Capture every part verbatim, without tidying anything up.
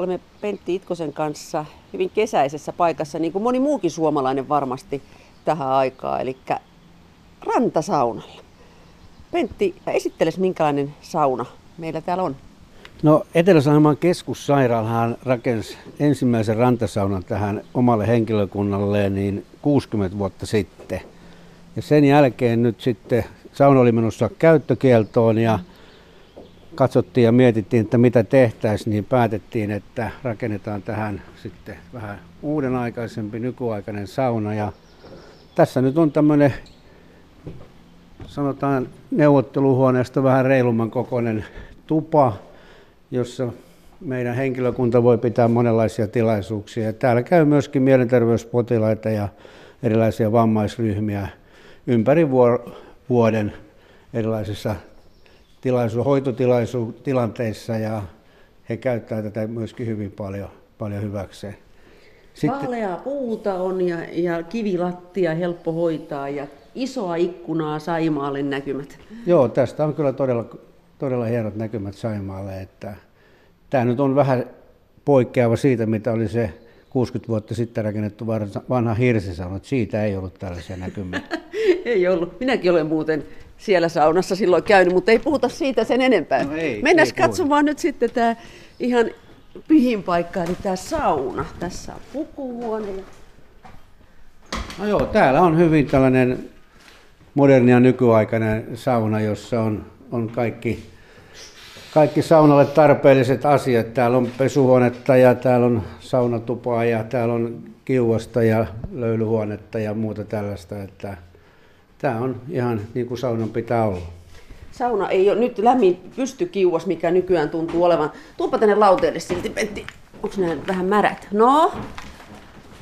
Olemme Pentti Itkosen kanssa hyvin kesäisessä paikassa, niin kuin moni muukin suomalainen varmasti tähän aikaan, eli rantasaunalla. Pentti, esitteles minkälainen sauna meillä täällä on? No, Etelä-Saimaan keskussairaalahan rakensi ensimmäisen rantasaunan tähän omalle henkilökunnalleen niin kuusikymmentä vuotta sitten. Ja sen jälkeen nyt sitten sauna oli menossa käyttökieltoon ja katsottiin ja mietittiin, että mitä tehtäisiin, niin päätettiin, että rakennetaan tähän sitten vähän uudenaikaisempi, nykyaikainen sauna. Ja tässä nyt on tämmöinen, sanotaan neuvotteluhuoneesta vähän reilumman kokoinen tupa, jossa meidän henkilökunta voi pitää monenlaisia tilaisuuksia. Ja täällä käy myöskin mielenterveyspotilaita ja erilaisia vammaisryhmiä ympäri vuoden erilaisissa tilaisu- hoitotilanteissa, ja he käyttävät tätä myöskin hyvin paljon, paljon hyväkseen. Sitten vaaleaa puuta on ja, ja kivilattia helppo hoitaa ja isoa ikkunaa Saimaalle näkymät. Joo, tästä on kyllä todella, todella hienot näkymät Saimaalle. Että tämä nyt on vähän poikkeava siitä, mitä oli se kuusikymmentä vuotta sitten rakennettu vanha hirsisauna. Siitä ei ollut tällaisia näkymiä. Ei ollut. Minäkin olen muuten siellä saunassa silloin käynyt, mutta ei puhuta siitä sen enempää. No ei, mennään ei katsomaan puhuta. Nyt sitten tämä ihan pyhin paikka, eli tämä sauna. Tässä on pukuhuone. No joo, täällä on hyvin tällainen moderni ja nykyaikainen sauna, jossa on, on kaikki, kaikki saunalle tarpeelliset asiat. Täällä on pesuhuonetta ja täällä on saunatupaa ja täällä on kiuasta ja löylyhuonetta ja muuta tällaista. Että tämä on ihan niin kuin saunan pitää olla. Sauna ei ole nyt lämmin pystykiuas, mikä nykyään tuntuu olevan. Tuupa tänne lauteelle silti, Pentti. Onko nämä vähän märät? No,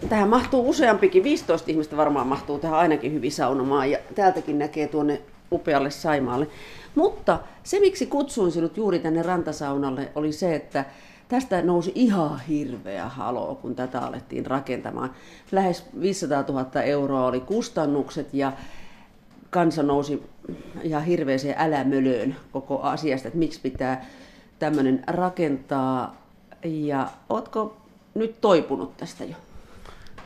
tähän mahtuu useampikin. viisitoista ihmistä varmaan mahtuu tähän ainakin hyvin saunomaan. Ja täältäkin näkee tuonne upealle Saimaalle. Mutta se, miksi kutsuin sinut juuri tänne rantasaunalle, oli se, että tästä nousi ihan hirveä haloo, kun tätä alettiin rakentamaan. Lähes viisisataatuhatta euroa oli kustannukset ja kansa nousi ihan hirveäseen älämölöön koko asiasta, että miksi pitää tämmöinen rakentaa. Ja ootko nyt toipunut tästä jo?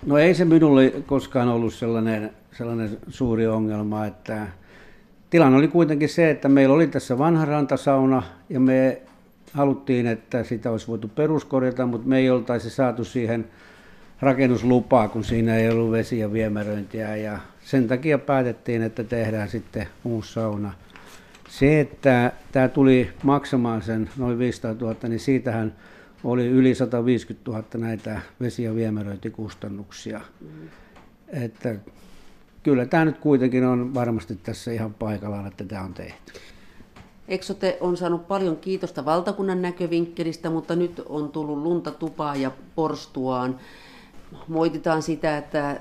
No ei se minulle koskaan ollut sellainen, sellainen suuri ongelma, että tilanne oli kuitenkin se, että meillä oli tässä vanha rantasauna ja me haluttiin, että sitä olisi voitu peruskorjata, mutta me ei oltaisi saatu siihen rakennuslupaa, kun siinä ei ollut vesi- ja viemäröintiä, ja sen takia päätettiin, että tehdään sitten uusi sauna. Se, että tämä tuli maksamaan sen noin viisisataatuhatta, niin siitähän oli yli sataviisikymmentätuhatta näitä vesi- ja viemäröintikustannuksia. Mm. Että kyllä tämä nyt kuitenkin on varmasti tässä ihan paikallaan, että tämä on tehty. Eksote on saanut paljon kiitosta valtakunnan näkövinkkelistä, mutta nyt on tullut lunta tupaa ja porstuaan. Moititaan sitä, että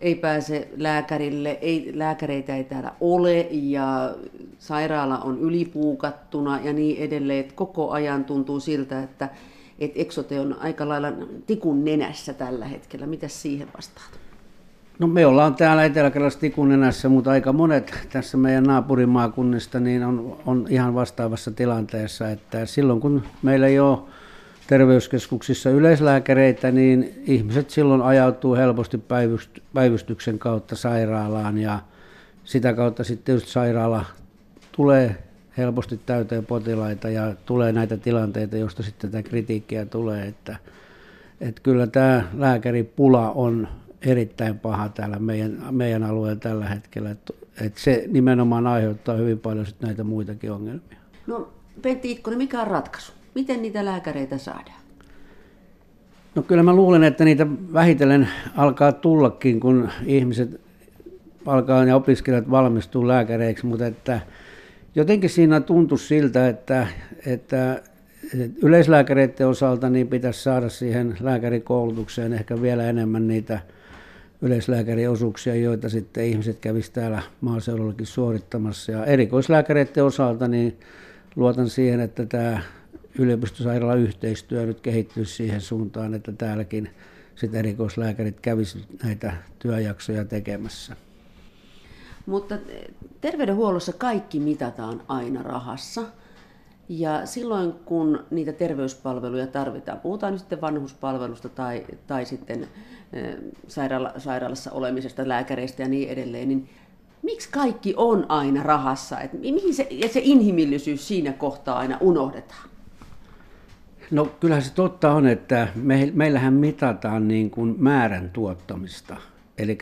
ei pääse lääkärille, ei, lääkäreitä ei täällä ole ja sairaala on ylipuukattuna ja niin edelleen. Että koko ajan tuntuu siltä, että, että Eksote on aika lailla tikun nenässä tällä hetkellä. Mitäs siihen vastaat? No me ollaan täällä Etelä-Karjalassa tikun nenässä, mutta aika monet tässä meidän naapurimaakunnista niin on, on ihan vastaavassa tilanteessa, että silloin kun meillä ei ole terveyskeskuksissa yleislääkäreitä, niin ihmiset silloin ajautuu helposti päivystyksen kautta sairaalaan ja sitä kautta sitten just sairaala tulee helposti täyteen potilaita ja tulee näitä tilanteita, joista sitten tätä kritiikkiä tulee, että, että kyllä tämä lääkäripula on erittäin paha täällä meidän, meidän alueella tällä hetkellä, että et se nimenomaan aiheuttaa hyvin paljon sit näitä muitakin ongelmia. No Pentti Itkonen, mikä on ratkaisu? Miten niitä lääkäreitä saadaan? No kyllä mä luulen, että niitä vähitellen alkaa tullakin, kun ihmiset alkaa ja opiskelijat valmistuu lääkäreiksi, mutta että jotenkin siinä tuntui siltä, että, että yleislääkäreiden osalta niin pitäisi saada siihen lääkärikoulutukseen ehkä vielä enemmän niitä yleislääkäriosuuksia, joita sitten ihmiset kävisi täällä maaseudullakin suorittamassa. Ja erikoislääkäreiden osalta niin luotan siihen, että tämä yliopistosairaalayhteistyö nyt kehittyy siihen suuntaan, että täälläkin sit erikoislääkärit kävisivät näitä työjaksoja tekemässä. Mutta terveydenhuollossa kaikki mitataan aina rahassa. Ja silloin, kun niitä terveyspalveluja tarvitaan, puhutaan nyt sitten vanhuspalvelusta tai, tai sitten sairaala, sairaalassa olemisesta, lääkäreistä ja niin edelleen, niin miksi kaikki on aina rahassa? Et mihin se, et se inhimillisyys siinä kohtaa aina unohdetaan? No kyllähän se totta on, että me, meillähän mitataan niin kuin määrän tuottamista. Eli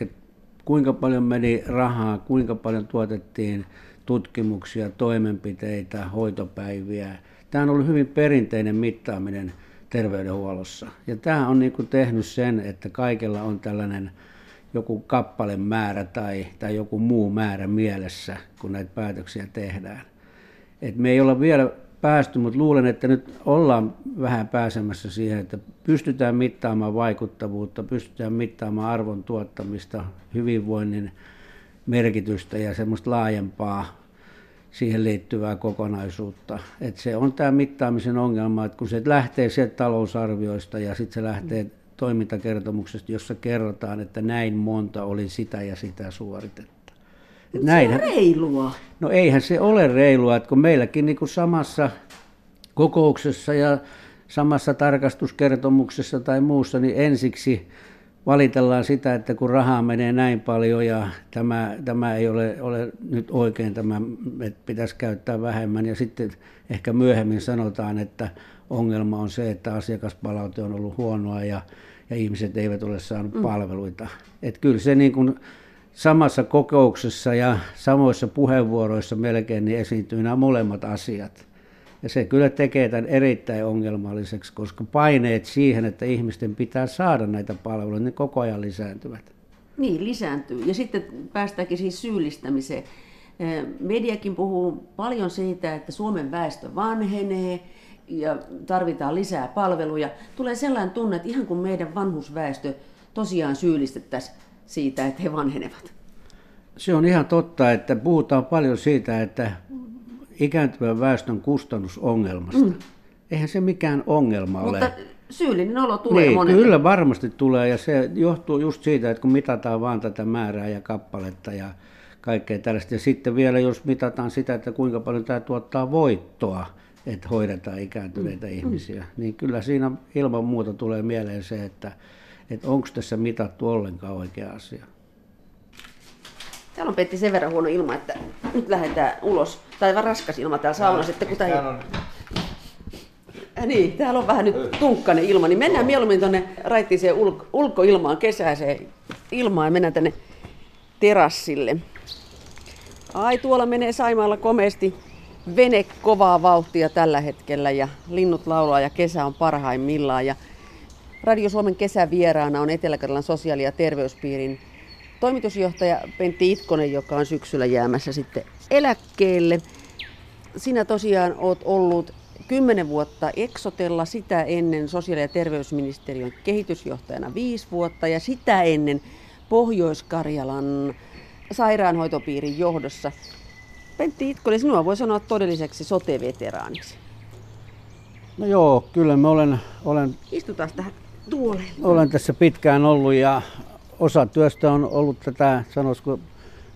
kuinka paljon meni rahaa, kuinka paljon tuotettiin tutkimuksia, toimenpiteitä, hoitopäiviä. Tämä on ollut hyvin perinteinen mittaaminen terveydenhuollossa. Ja tämä on niin kuin tehnyt sen, että kaikella on tällainen joku kappalemäärä tai, tai joku muu määrä mielessä, kun näitä päätöksiä tehdään. Et me ei olla vielä päästy, mutta luulen, että nyt ollaan vähän pääsemässä siihen, että pystytään mittaamaan vaikuttavuutta, pystytään mittaamaan arvon tuottamista, hyvinvoinnin merkitystä ja semmoista laajempaa siihen liittyvää kokonaisuutta. Et se on tämä mittaamisen ongelma, että kun se lähtee sieltä talousarvioista ja sitten se lähtee toimintakertomuksesta, jossa kerrotaan, että näin monta oli sitä ja sitä suoritetta. Et se on reilua. No eihän se ole reilua, että kun meilläkin niin kuin samassa kokouksessa ja samassa tarkastuskertomuksessa tai muussa, niin ensiksi valitellaan sitä, että kun rahaa menee näin paljon ja tämä, tämä ei ole, ole nyt oikein, tämä, että pitäisi käyttää vähemmän. Ja sitten ehkä myöhemmin sanotaan, että ongelma on se, että asiakaspalaute on ollut huonoa ja, ja ihmiset eivät ole saaneet mm. palveluita. Et kyllä se niin kuin samassa kokouksessa ja samoissa puheenvuoroissa melkein niin esiintyy nämä molemmat asiat. Ja se kyllä tekee tämän erittäin ongelmalliseksi, koska paineet siihen, että ihmisten pitää saada näitä palveluja, ne koko ajan lisääntyvät. Niin, lisääntyy. Ja sitten päästäänkin siis syyllistämiseen. Mediakin puhuu paljon siitä, että Suomen väestö vanhenee ja tarvitaan lisää palveluja. Tulee sellainen tunne, että ihan kun meidän vanhusväestö tosiaan syyllistettäisiin siitä, että he vanhenevat. Se on ihan totta, että puhutaan paljon siitä, että ikääntyvän väestön kustannusongelmasta. Mm. Eihän se mikään ongelma Mutta ole. Mutta syyllinen olo tulee niin, monelle. Kyllä varmasti tulee, ja se johtuu just siitä, että kun mitataan vaan tätä määrää ja kappaletta ja kaikkea tällaista. Ja sitten vielä jos mitataan sitä, että kuinka paljon tämä tuottaa voittoa, että hoidetaan ikääntyneitä mm. ihmisiä, niin kyllä siinä ilman muuta tulee mieleen se, että, että onko tässä mitattu ollenkaan oikea asia. Täällä on Pentti sen verran huono ilma, että nyt lähdetään ulos. Tai vaan raskas ilma täällä saunassa, että kun täällä on... Äh niin, täällä on vähän nyt tunkkainen ilma, niin mennään mieluummin tuonne raittiseen ulko- ulkoilmaan, kesäiseen ilmaan ja mennään tänne terassille. Ai, tuolla menee Saimaalla komeasti vene kovaa vauhtia tällä hetkellä ja linnut laulaa ja kesä on parhaimmillaan. Ja Radio Suomen kesävieraana on Etelä-Karjalan sosiaali- ja terveyspiirin toimitusjohtaja Pentti Itkonen, joka on syksyllä jäämässä sitten eläkkeelle. Sinä tosiaan olet ollut kymmenen vuotta Eksotella, sitä ennen sosiaali- ja terveysministeriön kehitysjohtajana viisi vuotta ja sitä ennen Pohjois-Karjalan sairaanhoitopiirin johdossa. Pentti Itkonen, sinua voi sanoa todelliseksi sote-veteraaniksi. No joo, kyllä mä olen... olen Istutaan tähän tuolelle. Olen tässä pitkään ollut ja... Osa työstä on ollut tätä, sanoisiko,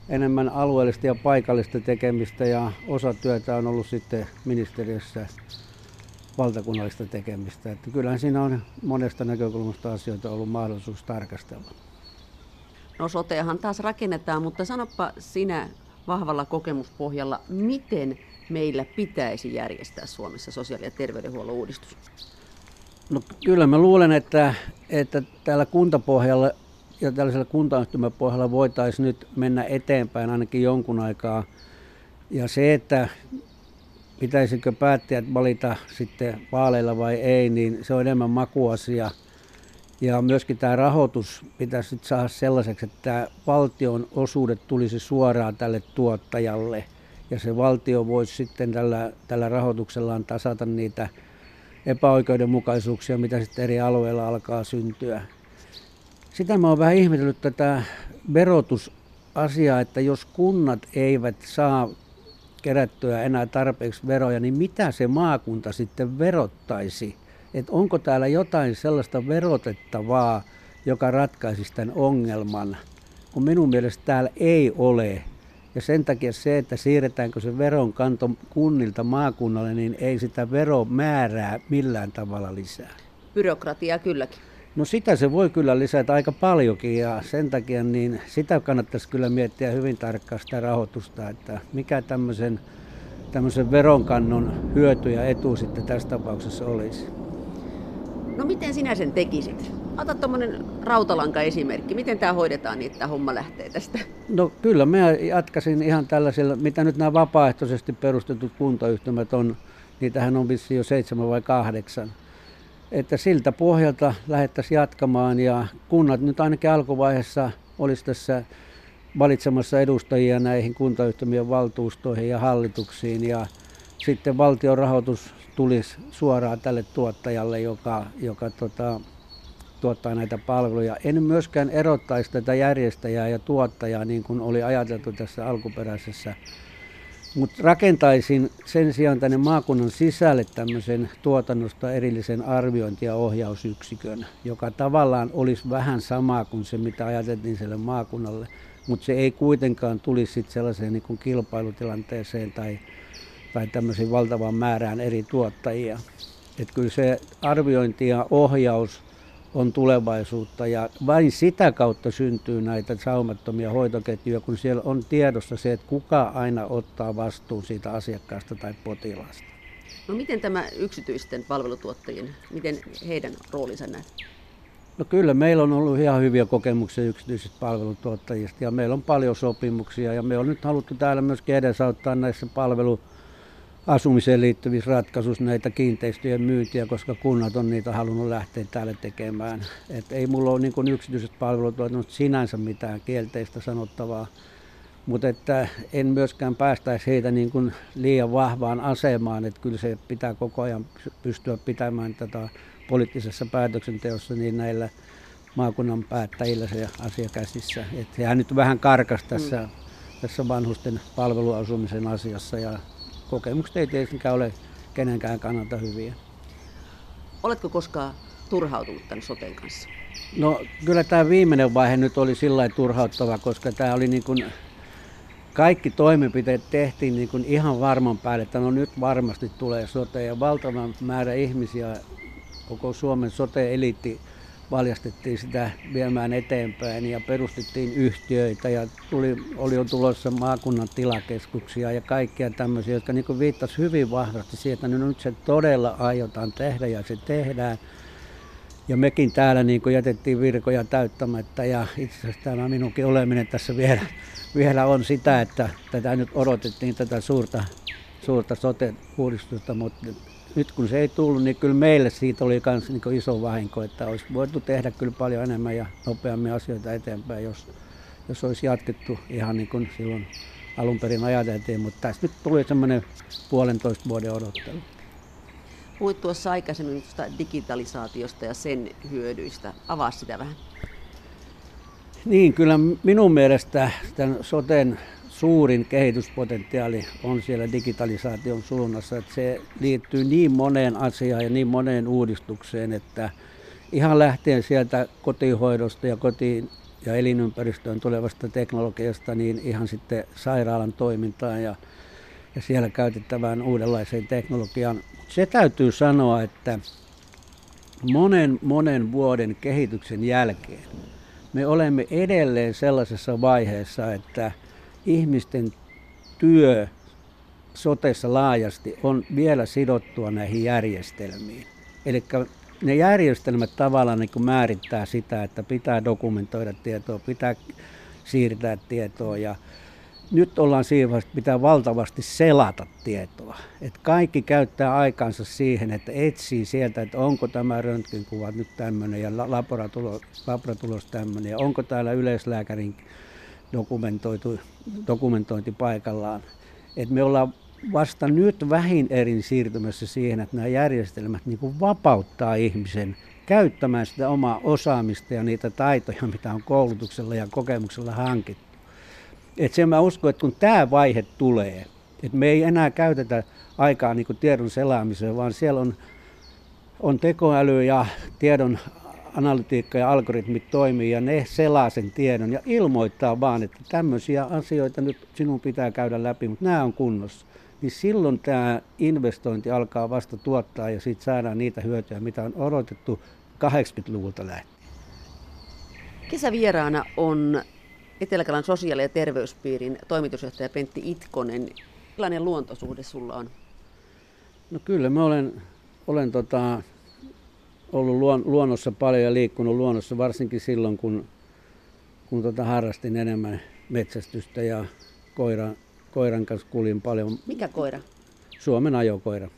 enemmän alueellista ja paikallista tekemistä ja osa työtä on ollut sitten ministeriössä valtakunnallista tekemistä. Että kyllähän siinä on monesta näkökulmasta asioita ollut mahdollisuus tarkastella. No soteahan taas rakennetaan, mutta sanoppa sinä vahvalla kokemuspohjalla, miten meillä pitäisi järjestää Suomessa sosiaali- ja terveydenhuollon uudistus? No kyllä mä luulen, että, että täällä kuntapohjalla ja tällaisella kuntayhtymäpohjalla voitaisiin nyt mennä eteenpäin ainakin jonkun aikaa. Ja se, että pitäisikö päättäjät valita sitten vaaleilla vai ei, niin se on enemmän makuasia. Ja myöskin tämä rahoitus pitäisi nyt saada sellaiseksi, että valtion osuudet tulisi suoraan tälle tuottajalle. Ja se valtio voisi sitten tällä, tällä rahoituksellaan tasata niitä epäoikeudenmukaisuuksia, mitä sitten eri alueilla alkaa syntyä. Sitä mä oon vähän ihmetellyt tätä verotusasiaa, että jos kunnat eivät saa kerättyä enää tarpeeksi veroja, niin mitä se maakunta sitten verottaisi? Et onko täällä jotain sellaista verotettavaa, joka ratkaisisi tämän ongelman? Kun minun mielestä täällä ei ole. Ja sen takia se, että siirretäänkö se veronkanto kunnilta maakunnalle, niin ei sitä veromäärää millään tavalla lisää. Byrokratiaa kylläkin. No sitä se voi kyllä lisätä aika paljonkin ja sen takia niin sitä kannattaisi kyllä miettiä hyvin tarkkaan sitä rahoitusta, että mikä tämmöisen, tämmöisen veronkannon hyöty ja etu sitten tässä tapauksessa olisi. No miten sinä sen tekisit? Ota tuommoinen rautalanka esimerkki. Miten tämä hoidetaan niin, että tämä homma lähtee tästä? No kyllä, minä jatkaisin ihan tällaisella, mitä nyt nämä vapaaehtoisesti perustetut kuntayhtymät on, niitähän on vissiin jo seitsemän vai kahdeksan. Että siltä pohjalta lähdettäisiin jatkamaan ja kunnat nyt ainakin alkuvaiheessa olisi tässä valitsemassa edustajia näihin kuntayhtymien valtuustoihin ja hallituksiin ja sitten valtion rahoitus tulisi suoraan tälle tuottajalle, joka, joka tota, tuottaa näitä palveluja. En myöskään erottaisi tätä järjestäjää ja tuottajaa niin kuin oli ajateltu tässä alkuperäisessä. Mutta rakentaisin sen sijaan tänne maakunnan sisälle tämmöisen tuotannosta erillisen arviointi- ja ohjausyksikön, joka tavallaan olisi vähän sama kuin se, mitä ajateltiin sille maakunnalle, mutta se ei kuitenkaan tulisi sitten sellaiseen niin kuin kilpailutilanteeseen tai, tai tämmöisiin valtavaan määrään eri tuottajia. Että kyllä se arviointi ja ohjaus on tulevaisuutta ja vain sitä kautta syntyy näitä saumattomia hoitoketjuja, kun siellä on tiedossa se, että kuka aina ottaa vastuun siitä asiakkaasta tai potilaasta. No miten tämä yksityisten palvelutuottajien, miten heidän roolinsa näet? No kyllä meillä on ollut ihan hyviä kokemuksia yksityisistä palvelutuottajista ja meillä on paljon sopimuksia ja me on nyt haluttu täällä myöskin edesauttaa näissä palvelu asumiseen liittyvissä ratkaisuissa näitä kiinteistöjen myyntiä, koska kunnat on niitä halunnut lähteä täällä tekemään. Et ei mulla ole niin kuin yksityiset palvelutuotannot sinänsä mitään kielteistä sanottavaa, mutta että en myöskään päästäisi heitä niin kuin liian vahvaan asemaan. Et kyllä se pitää koko ajan pystyä pitämään tätä poliittisessa päätöksenteossa niin näillä maakunnan päättäjillä se asia käsissä. Et hehän nyt vähän karkas tässä, mm. tässä vanhusten palveluasumisen asiassa ja kokemukset ei tietenkään ole kenenkään kannalta hyviä. Oletko koskaan turhautunut tämän soten kanssa? No kyllä tämä viimeinen vaihe nyt oli sillä lailla turhauttava, koska tämä oli niin kuin, kaikki toimenpiteet tehtiin niin kuin ihan varman päälle, että no nyt varmasti tulee sote ja valtavan määrä ihmisiä, koko Suomen sote-eliitti valjastettiin sitä viemään eteenpäin ja perustettiin yhtiöitä ja tuli, oli jo tulossa maakunnan tilakeskuksia ja kaikkia tämmöisiä, jotka niin kuin viittasi hyvin vahvasti siihen, että nyt se todella aiotaan tehdä ja se tehdään. Ja mekin täällä niin kuin jätettiin virkoja täyttämättä ja itse asiassa tämä minunkin oleminen tässä vielä, vielä on sitä, että tätä nyt odotettiin tätä suurta, suurta sote-uudistusta, mutta nyt kun se ei tullut, niin kyllä meille siitä oli myös niin iso vahinko, että olisi voitu tehdä kyllä paljon enemmän ja nopeammin asioita eteenpäin, jos, jos olisi jatkettu ihan niin kuin silloin alun perin ajateltiin. Mutta tässä nyt tuli semmoinen puolentoista vuoden odottelu. Puhuit tuossa aikaisemmin digitalisaatiosta ja sen hyödyistä. Avaa sitä vähän. Niin, kyllä minun mielestä tämän soten suurin kehityspotentiaali on siellä digitalisaation suunnassa, että se liittyy niin moneen asiaan ja niin moneen uudistukseen, että ihan lähtien sieltä kotihoidosta ja kotiin ja elinympäristöön tulevasta teknologiasta niin ihan sitten sairaalan toimintaan ja, ja siellä käytettävään uudenlaiseen teknologiaan. Se täytyy sanoa, että monen monen vuoden kehityksen jälkeen me olemme edelleen sellaisessa vaiheessa, että ihmisten työ sotessa laajasti on vielä sidottua näihin järjestelmiin. Eli ne järjestelmät tavallaan niin kuin määrittää sitä, että pitää dokumentoida tietoa, pitää siirtää tietoa. Ja nyt ollaan siinä, että pitää valtavasti selata tietoa. Et kaikki käyttää aikaansa siihen, että etsii sieltä, että onko tämä röntgenkuva nyt tämmöinen ja laboratulos, laboratulos tämmöinen ja onko täällä yleislääkärin dokumentoitu, dokumentointi paikallaan. Et me ollaan vasta nyt vähin erin siirtymässä siihen, että nämä järjestelmät niin kuin vapauttaa ihmisen käyttämään sitä omaa osaamista ja niitä taitoja, mitä on koulutuksella ja kokemuksella hankittu. Et sen mä uskon, että kun tämä vaihe tulee, että me ei enää käytetä aikaa niin kuin tiedon selaamiseen, vaan siellä on, on tekoäly ja tiedon analytiikka ja algoritmit toimii ja ne selaa sen tiedon ja ilmoittaa vaan, että tämmöisiä asioita nyt sinun pitää käydä läpi, mutta nämä on kunnossa. Niin silloin tämä investointi alkaa vasta tuottaa ja siitä saadaan niitä hyötyjä, mitä on odotettu kahdeksankymmentäluvulta lähtien. Kesävieraana on Etelä-Karjalan sosiaali- ja terveyspiirin toimitusjohtaja Pentti Itkonen. Millainen luontosuhde sulla on? No kyllä, mä olen, olen tota, ollut luonnossa paljon ja liikkunut luonnossa, varsinkin silloin, kun, kun tota, harrastin enemmän metsästystä ja koira, koiran kanssa kuljin paljon. Mikä koira? Suomenajokoira.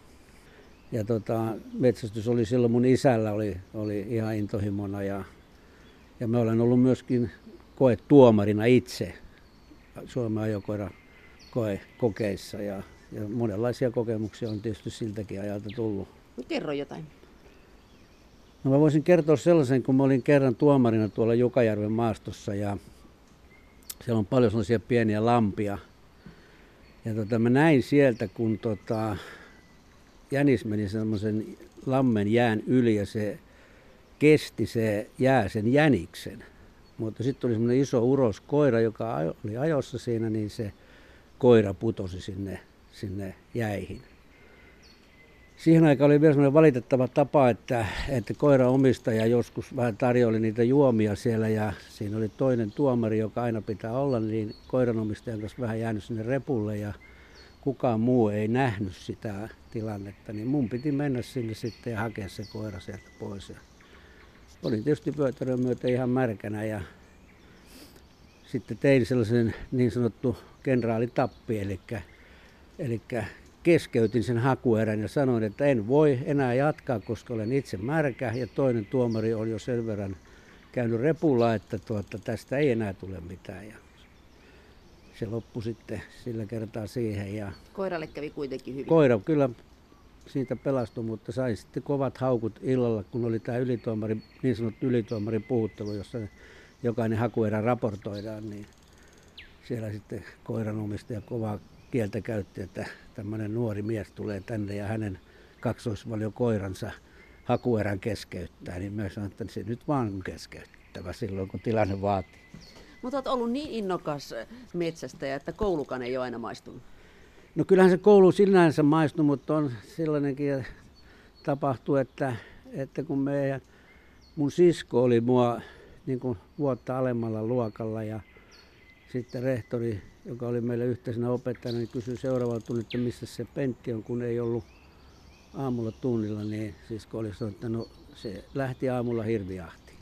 Ja tota, metsästys oli silloin, mun isällä oli, oli ihan intohimona ja, ja mä olen ollut myöskin koetuomarina itse Suomenajokoira kokeissa ja, ja monenlaisia kokemuksia on tietysti siltäkin ajalta tullut. No, kerro jotain. No, mä voisin kertoa sellaisen, kun mä olin kerran tuomarina tuolla Jokajärven maastossa ja siellä on paljon sellaisia pieniä lampia. Ja tota, mä näin sieltä, kun tota, jänis meni semmoisen lammen jään yli ja se kesti se jää sen jäniksen. Mutta sitten oli semmoinen iso uros koira, joka oli ajossa siinä, niin se koira putosi sinne, sinne jäihin. Siihen aikaan oli vielä semmoinen valitettava tapa, että, että koiran omistaja joskus vähän tarjoili niitä juomia siellä ja siinä oli toinen tuomari, joka aina pitää olla, niin koiranomistajan kanssa vähän jäänyt sinne repulle ja kukaan muu ei nähnyt sitä tilannetta, niin mun piti mennä sinne sitten ja hakea se koira sieltä pois. Ja olin tietysti vyötärön myötä ihan märkänä ja sitten tein sellaisen niin sanottu kenraalitappi, eli, eli keskeytin sen hakuerän ja sanoin, että en voi enää jatkaa, koska olen itse märkä ja toinen tuomari oli jo sen verran käynyt repulla, että tuota, tästä ei enää tule mitään. Ja se loppui sitten sillä kertaa siihen. Ja koiralle kävi kuitenkin hyvin. Koira kyllä siitä pelastui, mutta sai sitten kovat haukut illalla, kun oli tämä ylituomari, niin sanottu ylituomarin puhuttelu, jossa jokainen hakuerä raportoidaan, niin siellä sitten koiranomistaja kovaa kieltä käytti, että tämmöinen nuori mies tulee tänne ja hänen kaksoisvaliokoiransa hakuerän keskeyttää, niin mä sanoin, että se nyt vaan on keskeyttävä silloin, kun tilanne vaatii. Mutta olet ollut niin innokas metsästäjä, että koulukaan ei ole aina maistunut. No kyllähän se koulu sinänsä maistunut, mutta on sellainenkin tapahtuu, että, että kun meidän, mun sisko oli mua niin kuin vuotta alemmalla luokalla ja sitten rehtori, joka oli meillä yhteisenä opettajana, niin kysyi seuraavalla tunnilla, että missä se Pentti on, kun ei ollut aamulla tunnilla, niin sisko oli sanonut, että no se lähti aamulla hirviahtiin.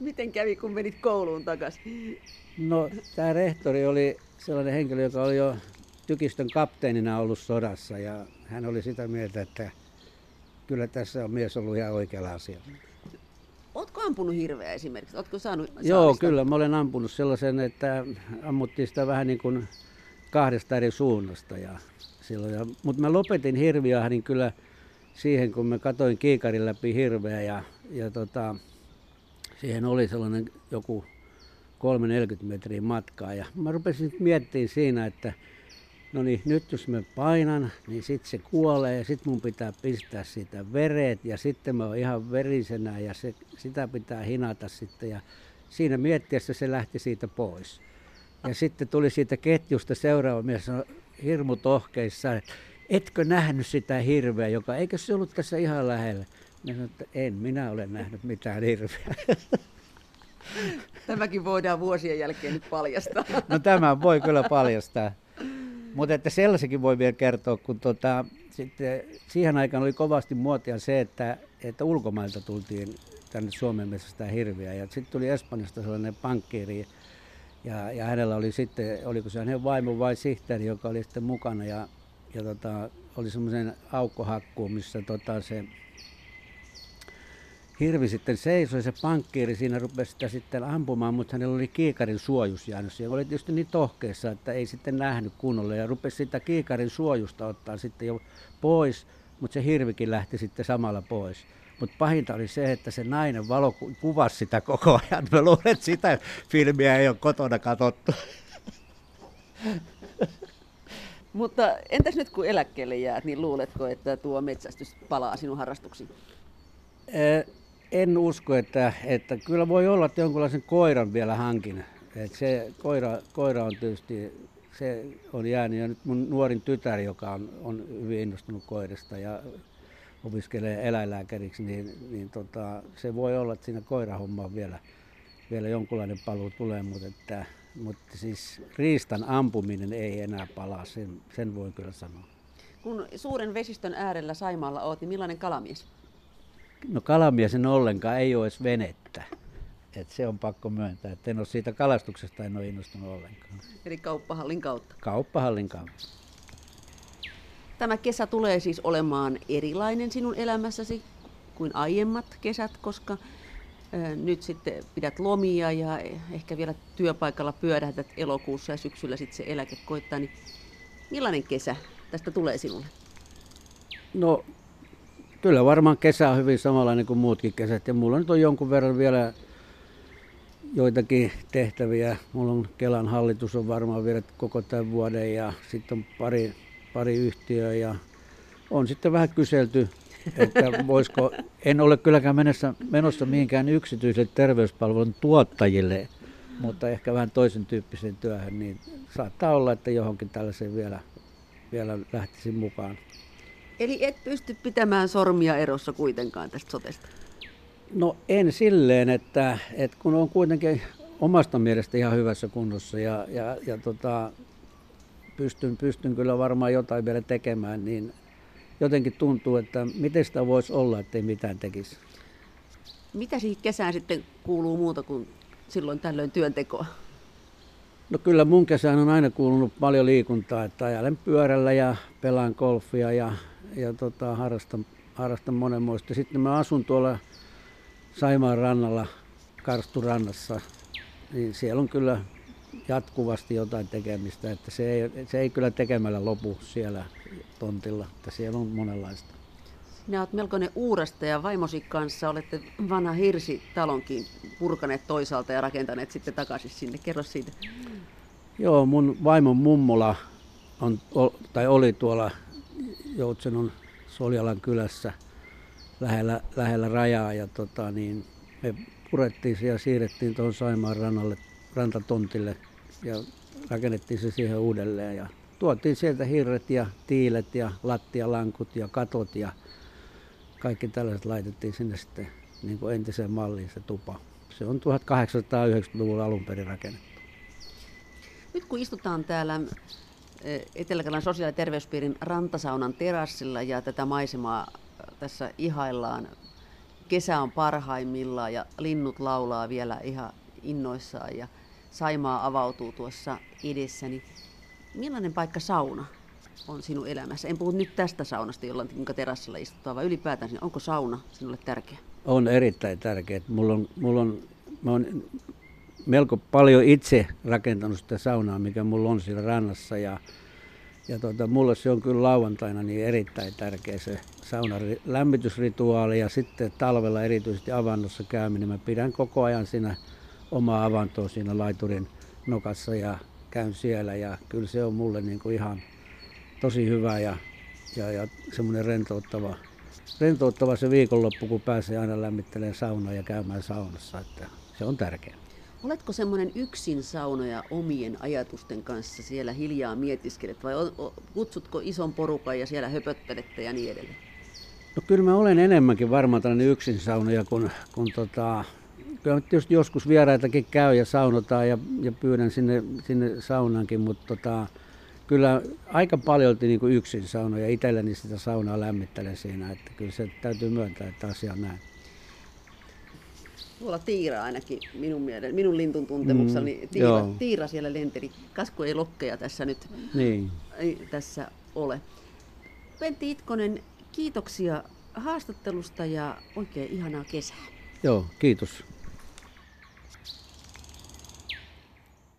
Miten kävi, kun menit kouluun takaisin? No, tämä rehtori oli sellainen henkilö, joka oli jo tykistön kapteenina ollut sodassa ja hän oli sitä mieltä, että kyllä tässä on mies ollut ihan oikealla asialla. Oletko ampunut hirveä esimerkiksi? Oletko saanut saavista? Joo, kyllä. Mä olen ampunut sellaisen, että ammuttiin sitä vähän niin kuin kahdesta eri suunnasta. Ja silloin, ja, mutta mä lopetin hirviahdin kyllä siihen, kun mä katoin kiikarin läpi hirveä. Ja, ja tota, siihen oli sellainen joku kolmekymmentä neljäkymmentä metriä matkaa. Ja mä rupesin miettimään siinä, että no niin, nyt jos mä painan, niin sitten se kuolee ja sitten mun pitää pistää siitä vereet ja sitten mä oon ihan verisenä ja se, sitä pitää hinata sitten ja siinä miettiessä se lähti siitä pois. Ja sitten tuli siitä ketjusta seuraava mies hirmu tohkeissaan, että etkö nähnyt sitä hirveä, joka eikö se ollut tässä ihan lähellä? Mä sanoin, että en minä ole nähnyt mitään hirveä. Tämäkin voidaan vuosien jälkeen nyt paljastaa. No tämä voi kyllä paljastaa. Mutta että sellaisenkin voi vielä kertoa, kun tota, sitten siihen aikaan oli kovasti muotia se, että, että ulkomailta tultiin tänne Suomen metsästään hirviä. Ja sitten tuli Espanjasta sellainen pankkiiri ja, ja hänellä oli sitten, oliko se hänen vaimo vai sihteeri, joka oli sitten mukana. Ja, ja tota, oli semmoisen aukkohakkuun, missä tota se hirvi sitten seisoi, se pankkiiri siinä rupesi sitä sitten ampumaan, mutta hänellä oli kiikarin suojus jäänyt. Ja oli tietysti niin tohkeessa, että ei sitten nähnyt kunnolla ja rupesi sitä kiikarin suojusta ottaa sitten jo pois, mutta se hirvikin lähti sitten samalla pois. Mutta pahinta oli se, että se nainen valo kuvasi sitä koko ajan. Mä luulen, että sitä filmiä ei ole kotona katsottu. Mutta entäs nyt kun eläkkeelle jäät, niin luuletko, että tuo metsästys palaa sinun harrastuksiin? En usko, että, että kyllä voi olla, että jonkunlaisen koiran vielä hankin. Et se koira, koira on tietysti, se on jäänyt, ja nyt mun nuorin tytär, joka on, on hyvin innostunut koirasta ja opiskelee eläinlääkäriksi, niin, niin tota, se voi olla, että siinä koirahommaan vielä, vielä jonkunlainen paluu tulee, mutta, että, mutta siis riistan ampuminen ei enää palaa, sen, sen voi kyllä sanoa. Kun suuren vesistön äärellä Saimaalla oot, niin millainen kalamies? No kalamies en ollenkaan, ei ole edes venettä. Et se on pakko myöntää, että en ole siitä kalastuksesta en ole innostunut ollenkaan. Eli kauppahallin kautta? Kauppahallin kautta. Tämä kesä tulee siis olemaan erilainen sinun elämässäsi kuin aiemmat kesät, koska äh, nyt sitten pidät lomia ja ehkä vielä työpaikalla pyörähdät elokuussa ja syksyllä sitten se eläke koittaa. Niin millainen kesä tästä tulee sinulle? No kyllä varmaan kesä on hyvin samanlainen kuin muutkin kesät, ja mulla nyt on jonkun verran vielä joitakin tehtäviä. Mulla on Kelan hallitus on varmaan vielä koko tämän vuoden, ja sitten on pari, pari yhtiöä, ja on sitten vähän kyselty, että voisiko, en ole kylläkään menossa, menossa mihinkään yksityiselle terveyspalvelun tuottajille, mutta ehkä vähän toisen tyyppiseen työhön, niin saattaa olla, että johonkin tällaiseen vielä, vielä lähtisin mukaan. Eli et pysty pitämään sormia erossa kuitenkaan tästä sotesta? No en silleen, että, että kun on kuitenkin omasta mielestä ihan hyvässä kunnossa ja, ja, ja tota, pystyn, pystyn kyllä varmaan jotain vielä tekemään, niin jotenkin tuntuu, että miten sitä voisi olla, ettei mitään tekisi. Mitä siihen kesään sitten kuuluu muuta kuin silloin tällöin työntekoa? No kyllä mun kesään on aina kuulunut paljon liikuntaa, että ajelen pyörällä ja pelaan golfia ja, ja tota, harrastan, harrastan monenmoista. Sitten mä asun tuolla Saimaan rannalla, Karsturannassa, niin siellä on kyllä jatkuvasti jotain tekemistä, että se ei, se ei kyllä tekemällä lopu siellä tontilla, että siellä on monenlaista. Sinä olet melkoinen uurasta ja vaimosi kanssa olette vanha hirsitalonkin purkaneet toisaalta ja rakentaneet sitten takaisin sinne. Kerro siitä. Joo, mun vaimon mummola on, tai oli tuolla Joutsenon Soljalan kylässä lähellä, lähellä rajaa, ja tota, niin me purettiin se ja siirrettiin tuohon Saimaan rannalle, rantatontille, ja rakennettiin se siihen uudelleen ja tuotiin sieltä hirret ja tiilet ja lattialankut ja katot ja kaikki tällaiset laitettiin sinne sitten niin kuin entiseen malliin se tupa. Se on tuhatkahdeksansataayhdeksänkymmentäluvulla alun perin rakennettu. Nyt kun istutaan täällä Etelä-Karjalan sosiaali- ja terveyspiirin rantasaunan terassilla ja tätä maisemaa tässä ihaillaan, kesä on parhaimmillaan ja linnut laulaa vielä ihan innoissaan ja Saimaa avautuu tuossa edessä, niin millainen paikka sauna on sinun elämässä? En puhu nyt tästä saunasta, jolla terassilla istutaan, vaan ylipäätään sinne. Onko sauna sinulle tärkeä? On erittäin tärkeä. Mulla on, mulla on, mä oon melko paljon itse rakentanut sitä saunaa, mikä mulla on siellä rannassa. Ja, ja tota, mulla se on kyllä lauantaina niin erittäin tärkeä se saunan lämmitysrituaali. Ja sitten talvella erityisesti avannossa käyminen. Mä pidän koko ajan siinä omaa avantoa siinä laiturin nokassa ja käyn siellä. Ja kyllä se on mulle niin kuin ihan tosi hyvä ja, ja, ja semmoinen rentouttava, rentouttava se viikonloppu, kun pääsee aina lämmittelemään saunaa ja käymään saunassa, että se on tärkeää. Oletko semmoinen yksin saunoja omien ajatusten kanssa siellä hiljaa mietiskelet vai o, o, kutsutko ison porukan ja siellä höpöttelette ja niin edelleen? No kyllä mä olen enemmänkin varmaan tällainen yksin saunoja, kun, kun tota, kyllä tietysti joskus vieraitakin käy ja saunotaan ja, ja pyydän sinne, sinne saunaankin, mutta tota, kyllä aika paljolti niin kuin yksin saunoja. Itselläni sitä saunaa lämmittelen siinä, että kyllä se täytyy myöntää, että asia näin. Tuolla tiira ainakin minun, mielen, minun lintun tuntemukseni, mm, tiira, tiira siellä lenteli. Kasku ei lokkeja tässä nyt niin. ei, tässä ole. Pentti Itkonen, kiitoksia haastattelusta ja oikein ihanaa kesää. Joo, kiitos.